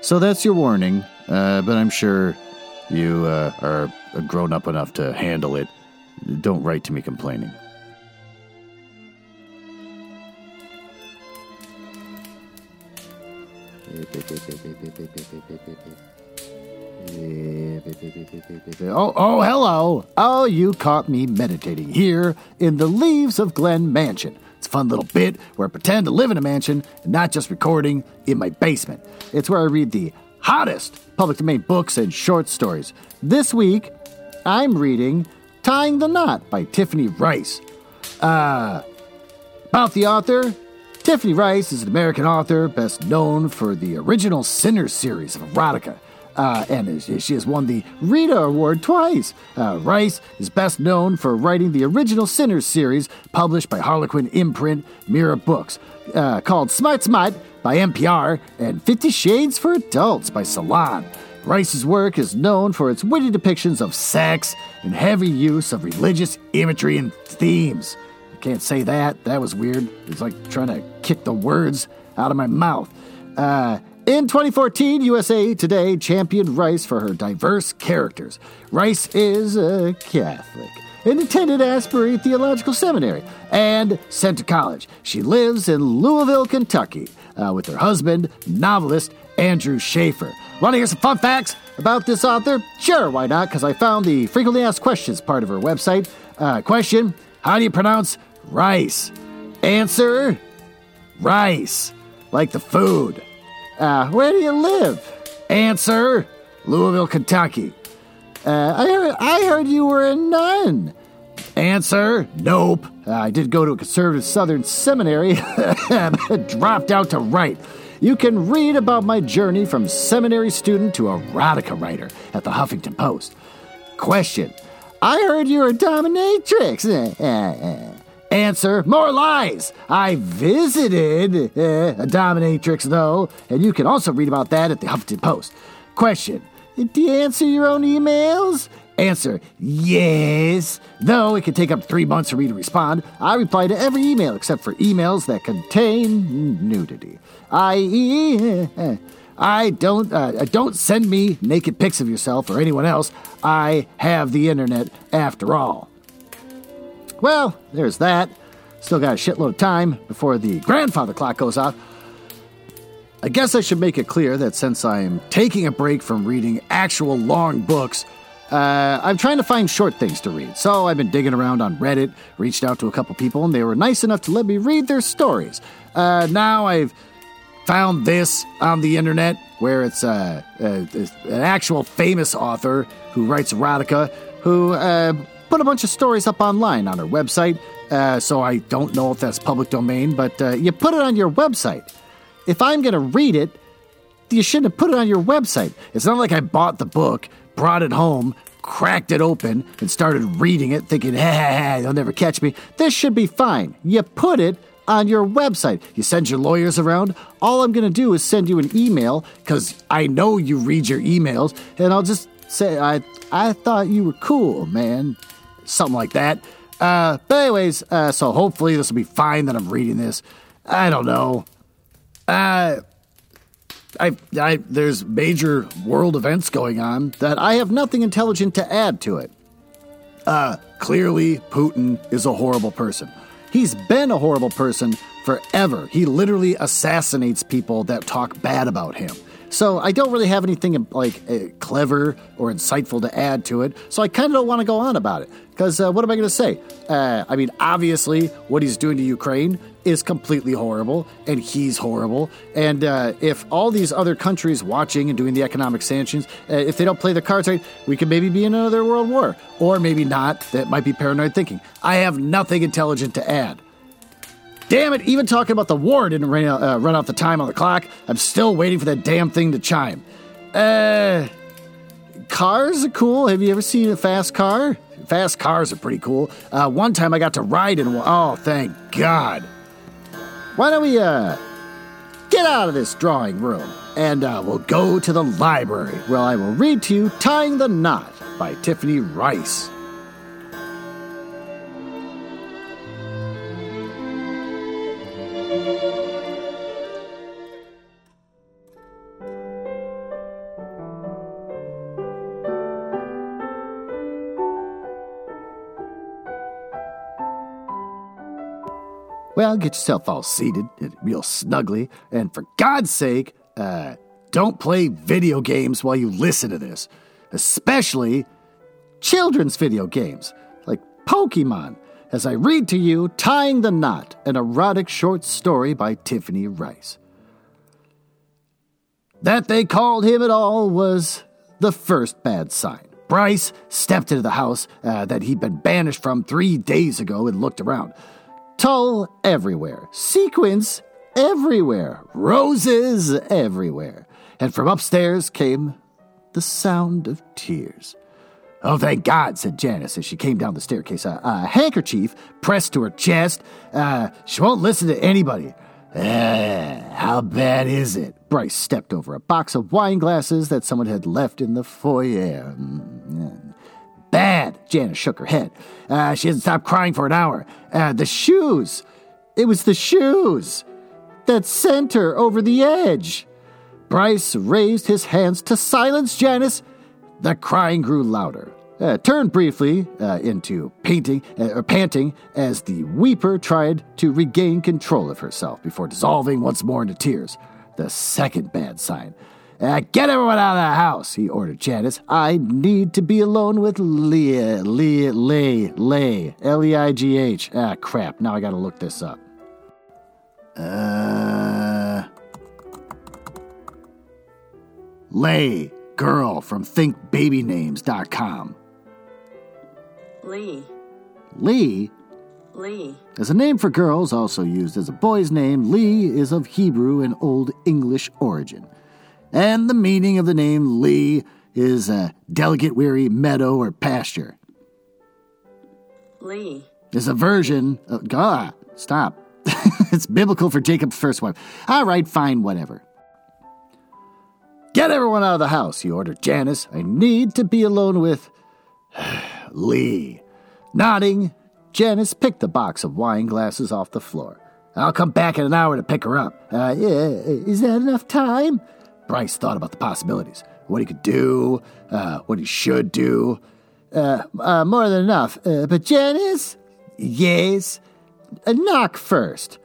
So that's your warning, but I'm sure you are grown up enough to handle it. Don't write to me complaining. Oh, hello. Oh, you caught me meditating here in the Leaves of Glen Mansion. It's a fun little bit where I pretend to live in a mansion and not just recording in my basement. It's where I read the hottest public domain books and short stories. This week, I'm reading Tying the Knot by Tiffany Rice. About the author, Tiffany Rice is an American author best known for the original Sinner series of erotica. And she has won the Rita Award twice. Rice is best known for writing the original Sinners series published by Harlequin imprint Mira Books, called Smart Smut by NPR and 50 Shades for Adults by Salon. Rice's work is known for its witty depictions of sex and heavy use of religious imagery and themes. I can't say that. That was weird. It's like trying to kick the words out of my mouth. In 2014, USA Today championed Rice for her diverse characters. Rice is a Catholic and attended Asbury Theological Seminary and sent to college. She lives in Louisville, Kentucky, with her husband, novelist Andrew Schaefer. Want to hear some fun facts about this author? Sure, why not? Because I found the frequently asked questions part of her website. Question, how do you pronounce rice? Answer, rice, like the food. Where do you live? Answer, Louisville, Kentucky. I heard you were a nun. Answer, nope. I did go to a conservative Southern seminary, but dropped out to write. You can read about my journey from seminary student to erotica writer at the Huffington Post. Question, I heard you were a dominatrix. Answer, more lies. I visited a dominatrix, though, and you can also read about that at the Huffington Post. Question, did you answer your own emails? Answer, yes, though it can take up 3 months for me to respond. I reply to every email except for emails that contain nudity, i.e., don't send me naked pics of yourself or anyone else. I have the internet after all. Well, there's that. Still got a shitload of time before the grandfather clock goes off. I guess I should make it clear that since I'm taking a break from reading actual long books, I'm trying to find short things to read. So I've been digging around on Reddit, reached out to a couple people, and they were nice enough to let me read their stories. Now I've found this on the internet, where it's an actual famous author who writes erotica, who... put a bunch of stories up online on her website, so I don't know if that's public domain, but you put it on your website. If I'm going to read it, you shouldn't have put it on your website. It's not like I bought the book, brought it home, cracked it open, and started reading it thinking, they'll never catch me. This should be fine. You put it on your website. You send your lawyers around. All I'm going to do is send you an email, because I know you read your emails, and I'll just say, I thought you were cool, man. Something like that. But anyways, so hopefully this will be fine that I'm reading this. I don't know. There's major world events going on that I have nothing intelligent to add to it. Clearly, Putin is a horrible person. He's been a horrible person forever. He literally assassinates people that talk bad about him. So I don't really have anything like clever or insightful to add to it. So I kind of don't want to go on about it because what am I going to say? I mean, obviously, what he's doing to Ukraine is completely horrible, and he's horrible. And if all these other countries watching and doing the economic sanctions, if they don't play their cards right, we could maybe be in another world war, or maybe not. That might be paranoid thinking. I have nothing intelligent to add. Damn it, even talking about the war didn't run out the time on the clock. I'm still waiting for that damn thing to chime. Cars are cool. Have you ever seen a fast car? Fast cars are pretty cool. One time I got to ride in one. Oh, thank God. Why don't we, get out of this drawing room, and we'll go to the library, where I will read to you Tying the Knot by Tiffany Rice. Well, get yourself all seated real snugly, and for God's sake, don't play video games while you listen to this. Especially children's video games, like Pokemon, as I read to you Tying the Knot, an erotic short story by Tiffany Rice. That they called him at all was the first bad sign. Bryce stepped into the house that he'd been banished from 3 days ago and looked around. Tulle everywhere, sequins everywhere, roses everywhere. And from upstairs came the sound of tears. "Oh, thank God," said Janice as she came down the staircase, a handkerchief pressed to her chest. She won't listen to anybody. How bad is it? Bryce stepped over a box of wine glasses that someone had left in the foyer. "Bad," Janice shook her head. She hasn't stopped crying for an hour. The shoes. It was the shoes that sent her over the edge. Bryce raised his hands to silence Janice. The crying grew louder, turned briefly into panting as the weeper tried to regain control of herself before dissolving once more into tears. The second bad sign. Get everyone out of the house, he ordered Janice. I need to be alone with Leigh. L-E-I-G-H. Ah, crap. Now I gotta look this up. Leigh, girl from thinkbabynames.com. Leigh. As a name for girls, also used as a boy's name, Leigh is of Hebrew and Old English origin. And the meaning of the name Leigh is a delicate, weary meadow or pasture. Leigh is a version of... God, stop. It's biblical for Jacob's first wife. All right, fine, whatever. Get everyone out of the house, he ordered Janice. I need to be alone with Leigh. Nodding, Janice picked the box of wine glasses off the floor. I'll come back in an hour to pick her up. Is that enough time? Bryce thought about the possibilities, what he could do, what he should do. More than enough. But Janice? Yes? A knock first.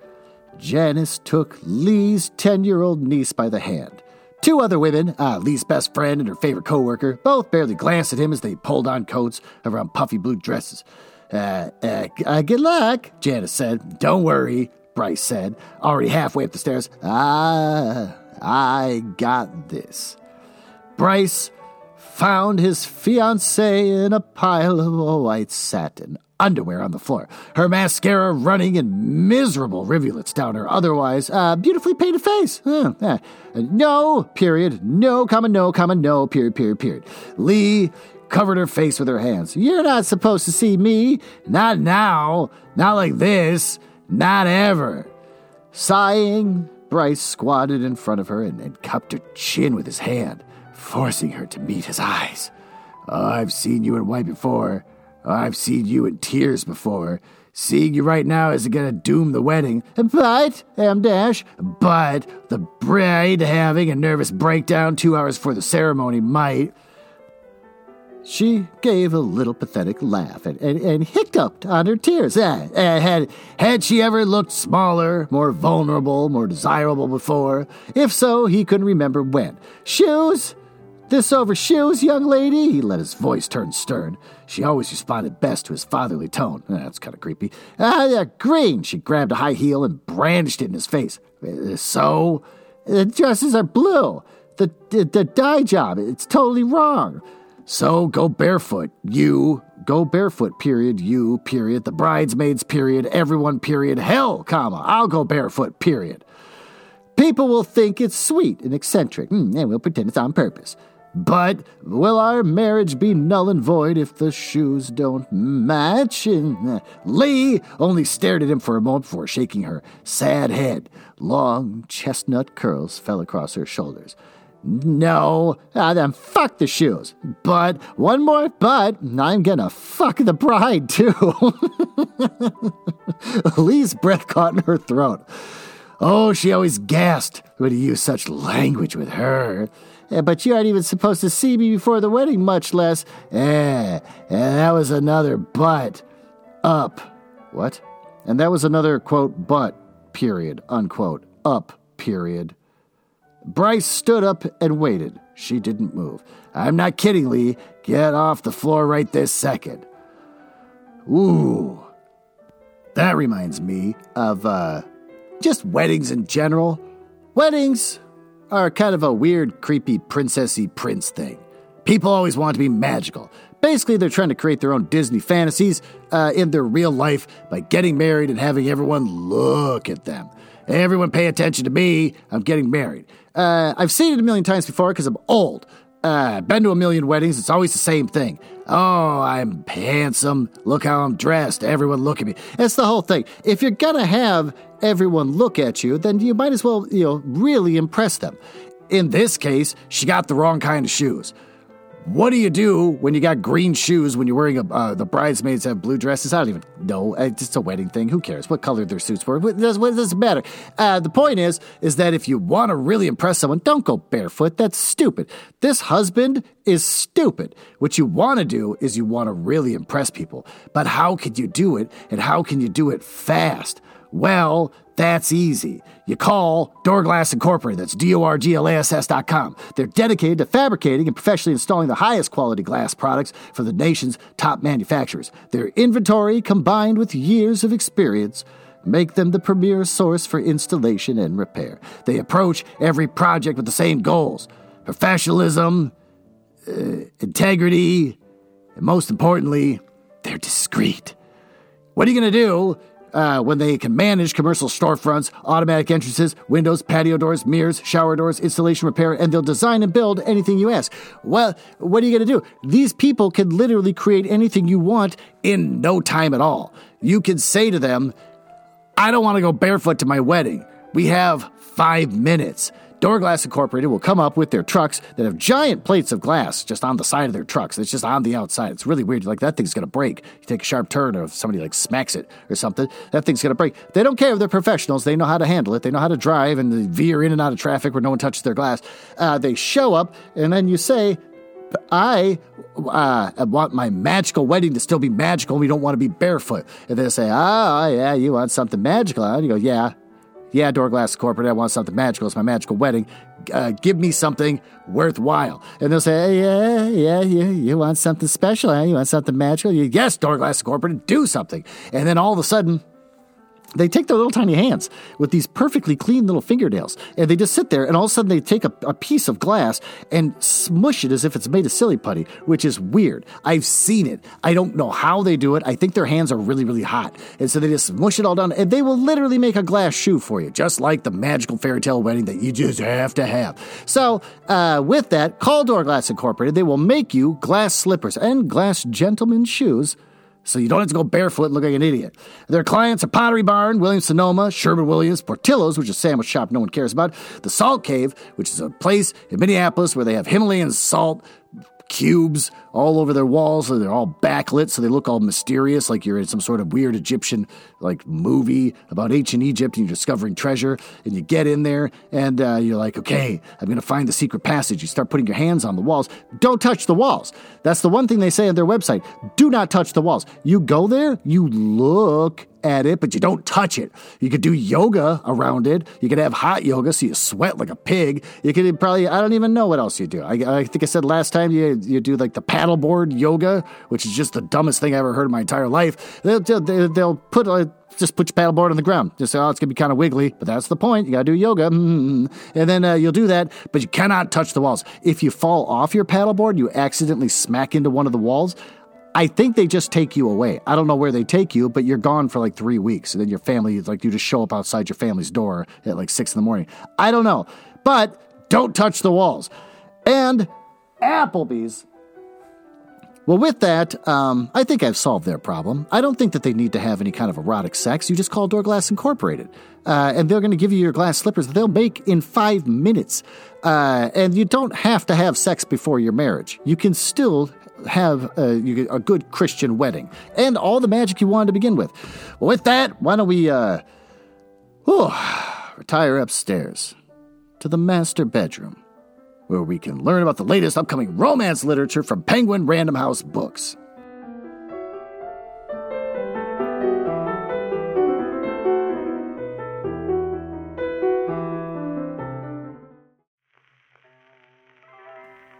Janice took Lee's 10-year-old niece by the hand. Two other women, Lee's best friend and her favorite coworker, both barely glanced at him as they pulled on coats around puffy blue dresses. Good luck, Janice said. Don't worry, Bryce said, already halfway up the stairs. I got this. Bryce found his fiancée in a pile of white satin underwear on the floor, her mascara running in miserable rivulets down her otherwise beautifully painted face. No, period. No, period. Leigh covered her face with her hands. You're not supposed to see me. Not now. Not like this. Not ever. Sighing, Bryce squatted in front of her and cupped her chin with his hand, forcing her to meet his eyes. Oh, I've seen you in white before. Oh, I've seen you in tears before. Seeing you right now isn't going to doom the wedding. But the bride having a nervous breakdown 2 hours before the ceremony might. She gave a little pathetic laugh and hiccuped on her tears. Had she ever looked smaller, more vulnerable, more desirable before? If so, he couldn't remember when. Shoes? This over shoes, young lady? He let his voice turn stern. She always responded best to his fatherly tone. That's kind of creepy. Green. She grabbed a high heel and brandished it in his face. So? The dresses are blue. The dye job, it's totally wrong. So, go barefoot, you, go barefoot, period, you, period, the bridesmaids, period, everyone, period, hell, comma, I'll go barefoot, period. People will think it's sweet and eccentric, and we'll pretend it's on purpose. But will our marriage be null and void if the shoes don't match? And Lee only stared at him for a moment before shaking her sad head. Long chestnut curls fell across her shoulders. No, then fuck the shoes. But, one more but, I'm gonna fuck the bride, too. Lee's breath caught in her throat. Oh, she always gasped when he used such language with her. But you aren't even supposed to see me before the wedding, much less. That was another but. Up. What? And that was another, quote, but, period, unquote, up, period. Bryce stood up and waited. She didn't move. I'm not kidding, Lee. Get off the floor right this second. Ooh. That reminds me of, just weddings in general. Weddings are kind of a weird, creepy, princessy prince thing. People always want to be magical. Basically, they're trying to create their own Disney fantasies in their real life by getting married and having everyone look at them. Everyone pay attention to me. I'm getting married. I've seen it a million times before because I'm old. Been to a million weddings. It's always the same thing. Oh, I'm handsome. Look how I'm dressed. Everyone look at me. That's the whole thing. If you're going to have everyone look at you, then you might as well, really impress them. In this case, she got the wrong kind of shoes. What do you do when you got green shoes when you're wearing the bridesmaids have blue dresses? I don't even know. It's just a wedding thing. Who cares what color their suits were? What does it matter? The point is that if you want to really impress someone, don't go barefoot. That's stupid. This husband is stupid. What you want to do is you want to really impress people. But how could you do it, and how can you do it fast? Well, that's easy. You call Dorglass Incorporated. That's DORGLASS.com. They're dedicated to fabricating and professionally installing the highest quality glass products for the nation's top manufacturers. Their inventory, combined with years of experience, make them the premier source for installation and repair. They approach every project with the same goals: professionalism, integrity, and most importantly, they're discreet. What are you going to do when they can manage commercial storefronts, automatic entrances, windows, patio doors, mirrors, shower doors, installation repair, and they'll design and build anything you ask? Well, what are you going to do? These people can literally create anything you want in no time at all. You can say to them, I don't want to go barefoot to my wedding. We have 5 minutes. Dorglass Incorporated will come up with their trucks that have giant plates of glass just on the side of their trucks. It's just on the outside. It's really weird. You're like, that thing's going to break. You take a sharp turn, or if somebody smacks it or something, that thing's going to break. They don't care if they're professionals. They know how to handle it. They know how to drive and they veer in and out of traffic where no one touches their glass. They show up, and then you say, I want my magical wedding to still be magical. We don't want to be barefoot. And they say, yeah, you want something magical. And you go, Yeah, Dorglass Corporate, I want something magical. It's my magical wedding. Give me something worthwhile. And they'll say, you want something special, huh? You want something magical? Yes, Dorglass Corporate, do something. And then all of a sudden, they take their little tiny hands with these perfectly clean little fingernails, and they just sit there, and all of a sudden they take a piece of glass and smush it as if it's made of silly putty, which is weird. I've seen it. I don't know how they do it. I think their hands are really, really hot. And so they just smush it all down, and they will literally make a glass shoe for you, just like the magical fairy tale wedding that you just have to have. So with that, call Dorglass Incorporated. They will make you glass slippers and glass gentleman shoes, so you don't have to go barefoot and look like an idiot. Their clients are Pottery Barn, Williams-Sonoma, Sherwin Williams, Portillo's, which is a sandwich shop no one cares about, the Salt Cave, which is a place in Minneapolis where they have Himalayan salt cubes all over their walls, so they're all backlit, so they look all mysterious, like you're in some sort of weird Egyptian movie about ancient Egypt, and you're discovering treasure, and you get in there, and you're like, okay, I'm going to find the secret passage. You start putting your hands on the walls. Don't touch the walls. That's the one thing they say on their website. Do not touch the walls. You go there, you look at it, but you don't touch it. You could do yoga around it. You could have hot yoga, so you sweat like a pig. You could probably, I don't even know what else you do. I think I said last time you do the paddleboard yoga, which is just the dumbest thing I ever heard in my entire life. They'll put just put your paddleboard on the ground. Just say, it's going to be kind of wiggly, but that's the point. You got to do yoga. And then you'll do that, but you cannot touch the walls. If you fall off your paddleboard, you accidentally smack into one of the walls, I think they just take you away. I don't know where they take you, but you're gone for like 3 weeks. And then your family, like you just show up outside your family's door at like 6 a.m. I don't know. But don't touch the walls. And Applebee's. Well, with that, I think I've solved their problem. I don't think that they need to have any kind of erotic sex. You just call Dorglass Incorporated, and they're going to give you your glass slippers that they'll make in 5 minutes. And you don't have to have sex before your marriage. You can still have a good Christian wedding and all the magic you wanted to begin with. Well, with that, why don't we retire upstairs to the master bedroom, where we can learn about the latest upcoming romance literature from Penguin Random House Books.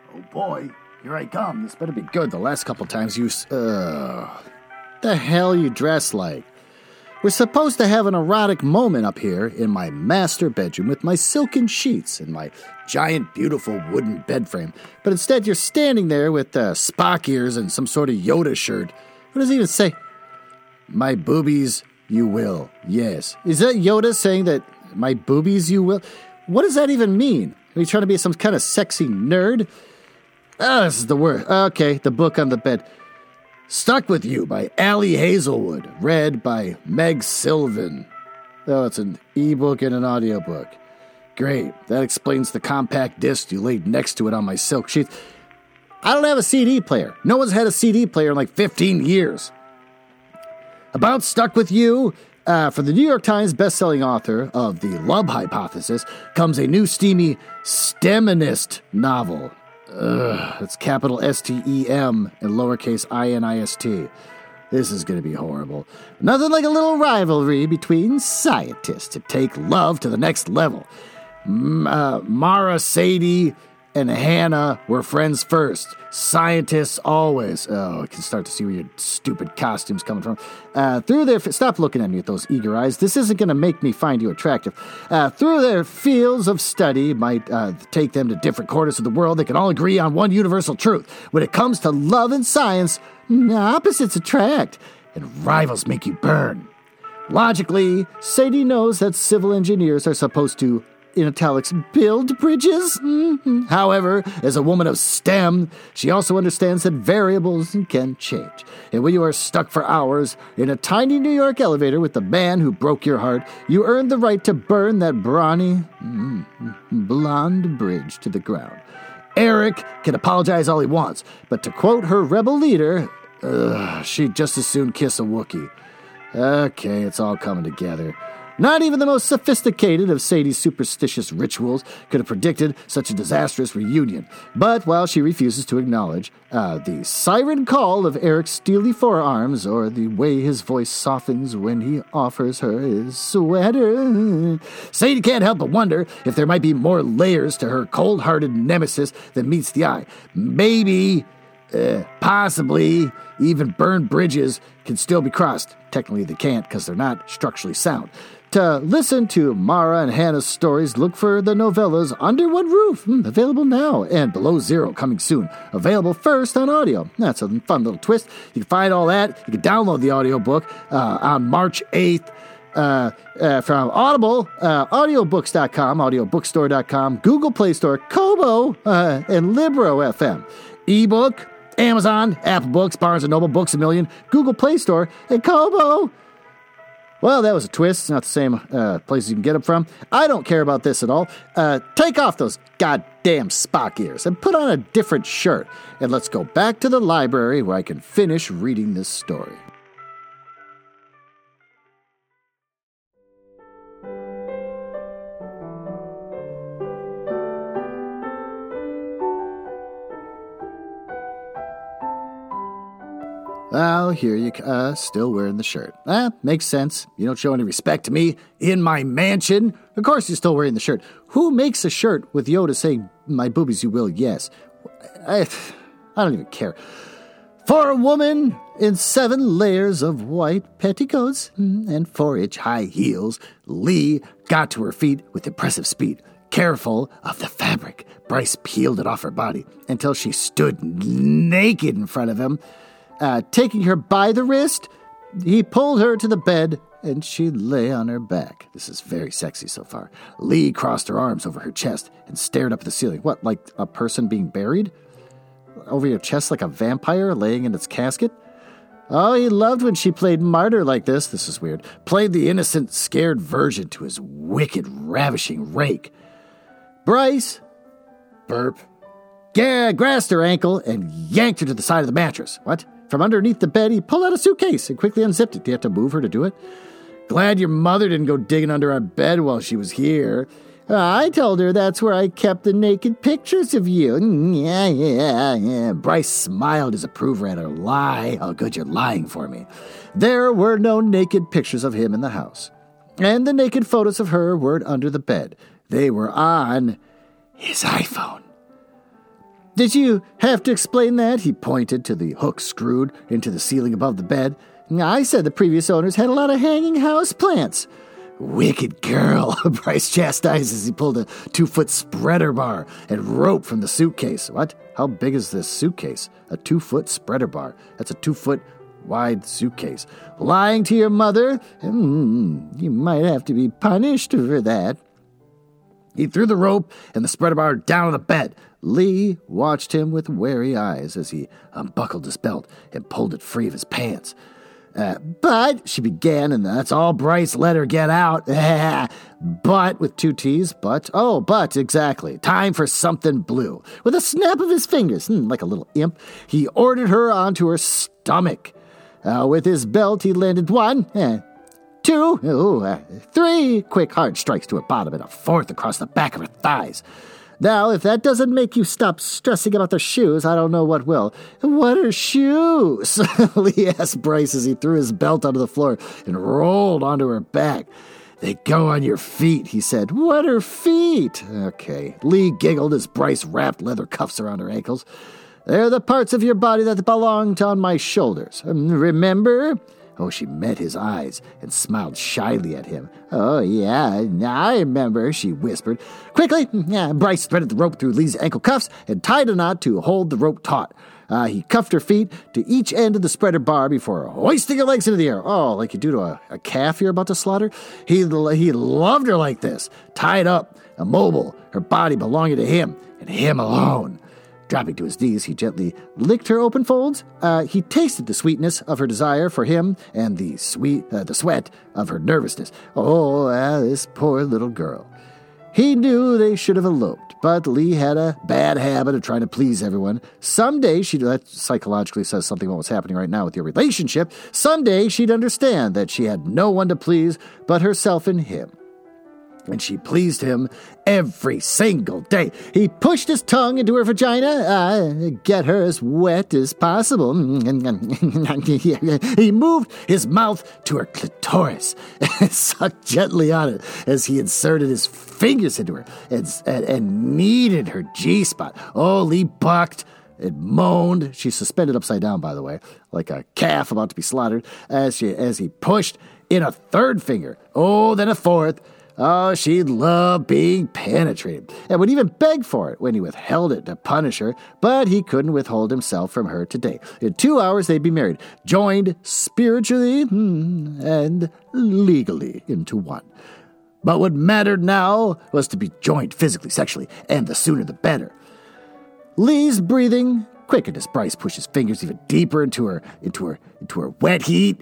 Oh boy, here I come. This better be good. The last couple times you... the hell you dress like? We're supposed to have an erotic moment up here in my master bedroom with my silken sheets and my giant, beautiful wooden bed frame. But instead, you're standing there with Spock ears and some sort of Yoda shirt. What does it even say? My boobies, you will. Yes. Is that Yoda saying that my boobies, you will? What does that even mean? Are you trying to be some kind of sexy nerd? Oh, this is the worst. Okay, the book on the bed. Stuck With You by Ali Hazelwood, read by Meg Sylvan. Oh, it's an ebook and an audiobook. Great. That explains the compact disc you laid next to it on my silk sheets. I don't have a CD player. No one's had a CD player in like 15 years. About Stuck With You, from the New York Times bestselling author of The Love Hypothesis, comes a new steamy STEMinist novel. It's capital STEM and lowercase INIST. This is going to be horrible. Nothing like a little rivalry between scientists to take love to the next level. Mara Sadie and Hannah were friends first. Scientists always. Oh, I can start to see where your stupid costume's coming from. Stop looking at me with those eager eyes. This isn't going to make me find you attractive. Through their fields of study might take them to different corners of the world. They can all agree on one universal truth. When it comes to love and science, opposites attract, and rivals make you burn. Logically, Sadie knows that civil engineers are supposed to, in italics, build bridges. Mm-hmm. However, as a woman of STEM, she also understands that variables can change. And when you are stuck for hours in a tiny New York elevator with the man who broke your heart, you earn the right to burn that brawny, blonde bridge to the ground. Eric can apologize all he wants, but to quote her rebel leader, she'd just as soon kiss a Wookiee. Okay, it's all coming together. Not even the most sophisticated of Sadie's superstitious rituals could have predicted such a disastrous reunion. But while she refuses to acknowledge the siren call of Eric's steely forearms or the way his voice softens when he offers her his sweater, Sadie can't help but wonder if there might be more layers to her cold-hearted nemesis than meets the eye. Maybe... possibly even burned bridges can still be crossed. Technically, they can't because they're not structurally sound. To listen to Mara and Hannah's stories, look for the novellas Under One Roof, available now, and Below Zero, coming soon, available first on audio. That's a fun little twist. You can find all that. You can download the audiobook on March 8th. From Audible, audiobooks.com, audiobookstore.com, Google Play Store, Kobo, and Libro FM. Ebook, Amazon, Apple Books, Barnes & Noble, Books A Million, Google Play Store, and Kobo. Well, that was a twist. It's not the same places you can get them from. I don't care about this at all. Take off those goddamn Spock ears and put on a different shirt. And let's go back to the library where I can finish reading this story. Oh, here you still wearing the shirt. Makes sense. You don't show any respect to me in my mansion. Of course you're still wearing the shirt. Who makes a shirt with Yoda saying, my boobies you will, yes? I don't even care. For a woman in 7 layers of white petticoats and 4-inch high heels, Lee got to her feet with impressive speed. Careful of the fabric, Bryce peeled it off her body until she stood naked in front of him. Taking her by the wrist, he pulled her to the bed, and she lay on her back. This is very sexy so far. Lee crossed her arms over her chest and stared up at the ceiling. What, like a person being buried? Over your chest like a vampire laying in its casket? Oh, he loved when she played martyr like this. This is weird. Played the innocent, scared virgin to his wicked, ravishing rake. Bryce, burp, grasped her ankle and yanked her to the side of the mattress. What? From underneath the bed, he pulled out a suitcase and quickly unzipped it. Do you have to move her to do it? Glad your mother didn't go digging under our bed while she was here. I told her that's where I kept the naked pictures of you. Yeah. Bryce smiled his approval at her lie. Oh, good, you're lying for me. There were no naked pictures of him in the house. And the naked photos of her weren't under the bed. They were on his iPhone. Did you have to explain that? He pointed to the hook screwed into the ceiling above the bed. I said the previous owners had a lot of hanging house plants. Wicked girl, Bryce chastised as he pulled a 2-foot spreader bar and rope from the suitcase. What? How big is this suitcase? A 2-foot spreader bar. That's a 2-foot wide suitcase. Lying to your mother? You might have to be punished for that. He threw the rope and the spreader bar down on the bed. Lee watched him with wary eyes as he unbuckled his belt and pulled it free of his pants. But, she began, and that's all Bryce let her get out. But, with 2 T's, but, exactly. Time for something blue. With a snap of his fingers, like a little imp, he ordered her onto her stomach. With his belt, he landed 1, 2, 3 quick hard strikes to her bottom and a 4th across the back of her thighs. Now, if that doesn't make you stop stressing about their shoes, I don't know what will. What are shoes? Lee asked Bryce as he threw his belt onto the floor and rolled onto her back. They go on your feet, he said. What are feet? Okay. Lee giggled as Bryce wrapped leather cuffs around her ankles. They're the parts of your body that belonged on my shoulders. Remember? Oh, she met his eyes and smiled shyly at him. Oh, yeah, I remember, she whispered. Quickly, Bryce threaded the rope through Lee's ankle cuffs and tied a knot to hold the rope taut. He cuffed her feet to each end of the spreader bar before hoisting her legs into the air. Oh, like you do to a calf you're about to slaughter? He loved her like this, tied up, immobile, her body belonging to him and him alone. Dropping to his knees, he gently licked her open folds. He tasted the sweetness of her desire for him and the sweat of her nervousness. Oh, this poor little girl. He knew they should have eloped, but Lee had a bad habit of trying to please everyone. Someday that psychologically says something about what's happening right now with your relationship. Someday she'd understand that she had no one to please but herself and him. And she pleased him every single day. He pushed his tongue into her vagina, get her as wet as possible. He moved his mouth to her clitoris and sucked gently on it as he inserted his fingers into her and kneaded her G-spot. Oh, Lee bucked. It moaned. She's suspended upside down, by the way, like a calf about to be slaughtered, as he pushed in a 3rd finger. Oh, then a 4th. Oh, she loved being penetrated and would even beg for it when he withheld it to punish her, but he couldn't withhold himself from her today. In 2 hours, they'd be married, joined spiritually and legally into one. But what mattered now was to be joined physically, sexually, and the sooner the better. Lee's breathing quickened as Bryce pushed his fingers even deeper into her wet heat.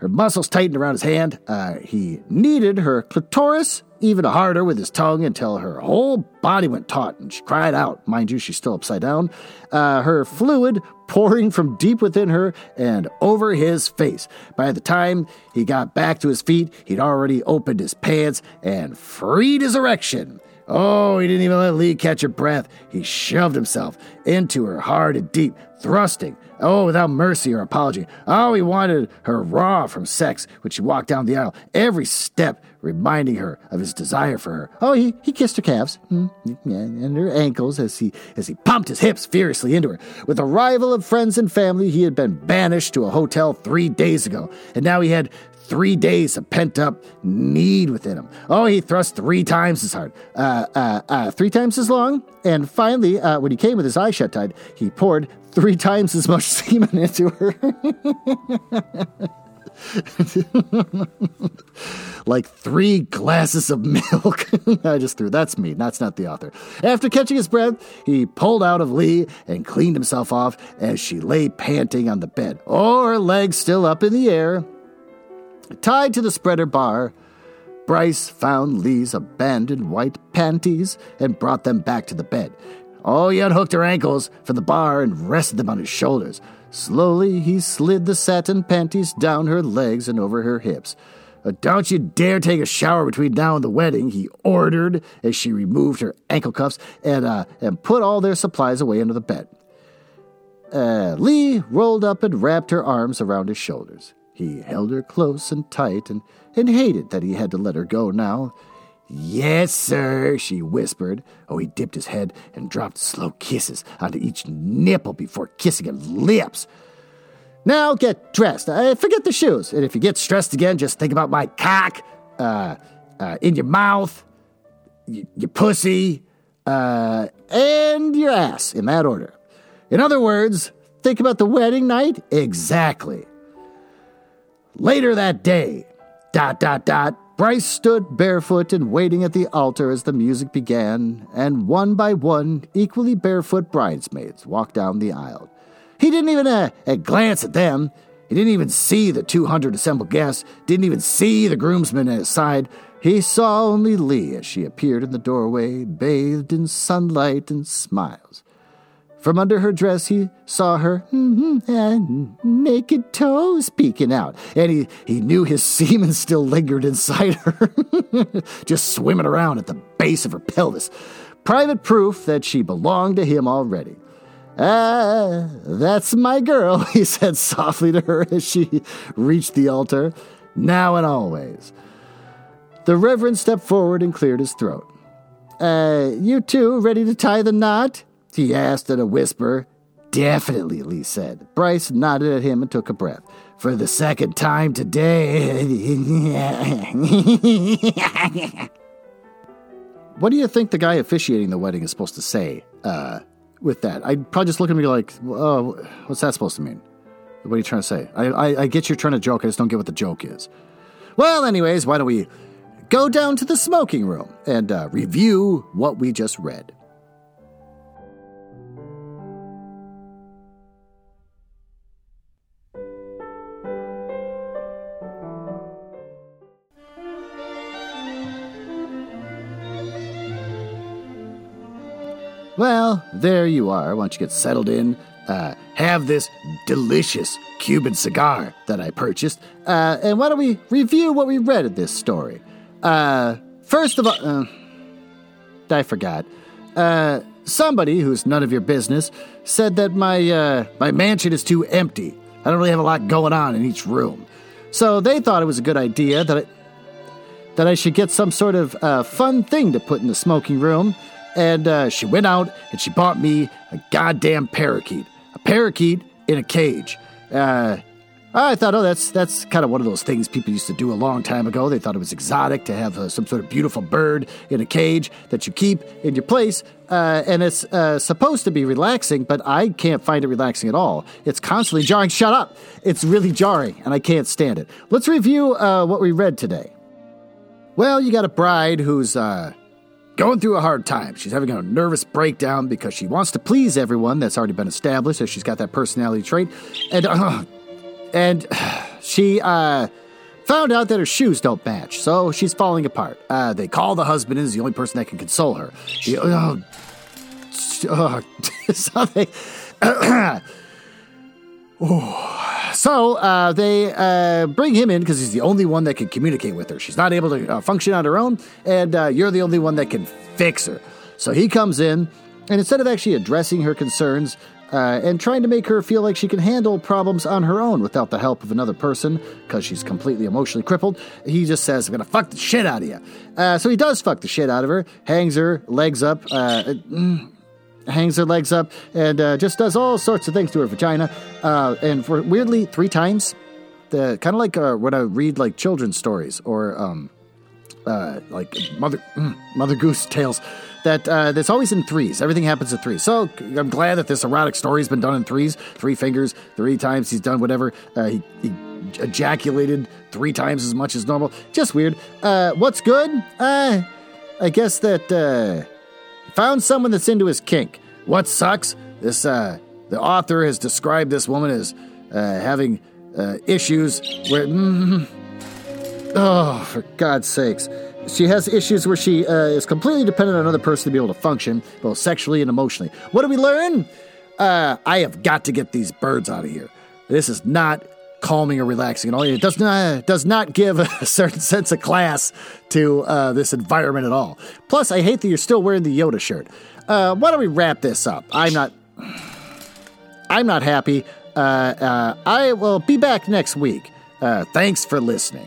Her muscles tightened around his hand. He kneaded her clitoris even harder with his tongue until her whole body went taut and she cried out. Mind you, she's still upside down. Her fluid pouring from deep within her and over his face. By the time he got back to his feet, he'd already opened his pants and freed his erection. Oh, he didn't even let Lee catch her breath. He shoved himself into her hard and deep, thrusting, without mercy or apology. Oh, he wanted her raw from sex when she walked down the aisle, every step reminding her of his desire for her. Oh, he kissed her calves and her ankles as he pumped his hips furiously into her. With the arrival of friends and family, he had been banished to a hotel 3 days ago, and now he had 3 days of pent-up need within him. Oh, he thrust 3 times as hard, 3 times as long, and finally, when he came with his eyes shut tied, he poured 3 times as much semen into her. Like 3 glasses of milk. I just threw. That's me. That's not the author. After catching his breath, he pulled out of Lee and cleaned himself off as she lay panting on the bed, her legs still up in the air. Tied to the spreader bar, Bryce found Lee's abandoned white panties and brought them back to the bed. He unhooked her ankles from the bar and rested them on his shoulders. Slowly, he slid the satin panties down her legs and over her hips. Don't you dare take a shower between now and the wedding, he ordered as she removed her ankle cuffs and put all their supplies away under the bed. Lee rolled up and wrapped her arms around his shoulders. He held her close and tight and hated that he had to let her go now. "Yes, sir," she whispered. He dipped his head and dropped slow kisses onto each nipple before kissing her lips. "Now get dressed. Forget the shoes. And if you get stressed again, just think about my cock in your mouth, your pussy, and your ass, in that order. In other words, think about the wedding night exactly." Later that day, Bryce stood barefoot and waiting at the altar as the music began, and one by one, equally barefoot bridesmaids walked down the aisle. He didn't even glance at them. He didn't even see the 200 assembled guests, didn't even see the groomsmen at his side. He saw only Lee as she appeared in the doorway, bathed in sunlight and smiles. From under her dress, he saw her naked toes peeking out, and he knew his semen still lingered inside her, just swimming around at the base of her pelvis. Private proof that she belonged to him already. "That's my girl," he said softly to her as she reached the altar, now and always. The Reverend stepped forward and cleared his throat. "You two ready to tie the knot?" he asked in a whisper. "Definitely," Lee said. Bryce nodded at him and took a breath. "For the second time today." What do you think the guy officiating the wedding is supposed to say with that? I'd probably just look at me like, "Oh, what's that supposed to mean? What are you trying to say?" I get you're trying to joke. I just don't get what the joke is. Well, anyways, why don't we go down to the smoking room and review what we just read. Well, there you are. Once you get settled in, have this delicious Cuban cigar that I purchased. And why don't we review what we read in this story? First of all, I forgot. Somebody who's none of your business said that my mansion is too empty. I don't really have a lot going on in each room. So they thought it was a good idea that I should get some sort of fun thing to put in the smoking room. And she went out and she bought me a goddamn parakeet. A parakeet in a cage. I thought, that's kind of one of those things people used to do a long time ago. They thought it was exotic to have some sort of beautiful bird in a cage that you keep in your place. And it's supposed to be relaxing, but I can't find it relaxing at all. It's constantly jarring. Shut up! It's really jarring, and I can't stand it. Let's review what we read today. Well, you got a bride who's... going through a hard time. She's having a nervous breakdown because she wants to please everyone. That's already been established, so she's got that personality trait. And she found out that her shoes don't match, so she's falling apart. They call the husband in as the only person that can console her. So they bring him in because he's the only one that can communicate with her. She's not able to function on her own, and you're the only one that can fix her. So he comes in, and instead of actually addressing her concerns and trying to make her feel like she can handle problems on her own without the help of another person because she's completely emotionally crippled, he just says, "I'm going to fuck the shit out of you." So he does fuck the shit out of her, hangs her legs up, hangs her legs up, and just does all sorts of things to her vagina, and for weirdly 3 times. the kind of like when I read like children's stories or like Mother Goose tales, that that's always in threes. Everything happens in threes. So I'm glad that this erotic story's been done in threes. Three fingers, three times he's done whatever. He ejaculated three times as much as normal. Just weird. What's good? I guess that found someone that's into his kink. What sucks? This the author has described this woman as having issues where. Oh, for God's sakes. She has issues where she is completely dependent on another person to be able to function, both sexually and emotionally. What do we learn? I have got to get these birds out of here. This is not calming or relaxing at all. It does not give a certain sense of class to this environment at all. Plus, I hate that you're still wearing the Yoda shirt. Why don't we wrap this up? I'm not happy. I will be back next week. Thanks for listening.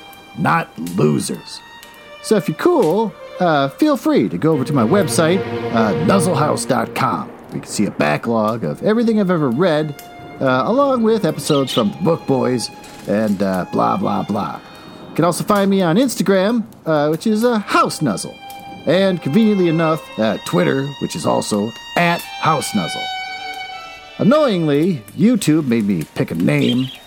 Not losers. So if you're cool, feel free to go over to my website, nuzzlehouse.com. You can see a backlog of everything I've ever read, along with episodes from the Book Boys and blah, blah, blah. You can also find me on Instagram, which is House Nuzzle. And conveniently enough, Twitter, which is also at House Nuzzle. Annoyingly, YouTube made me pick a name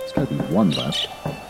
There's got to be one left.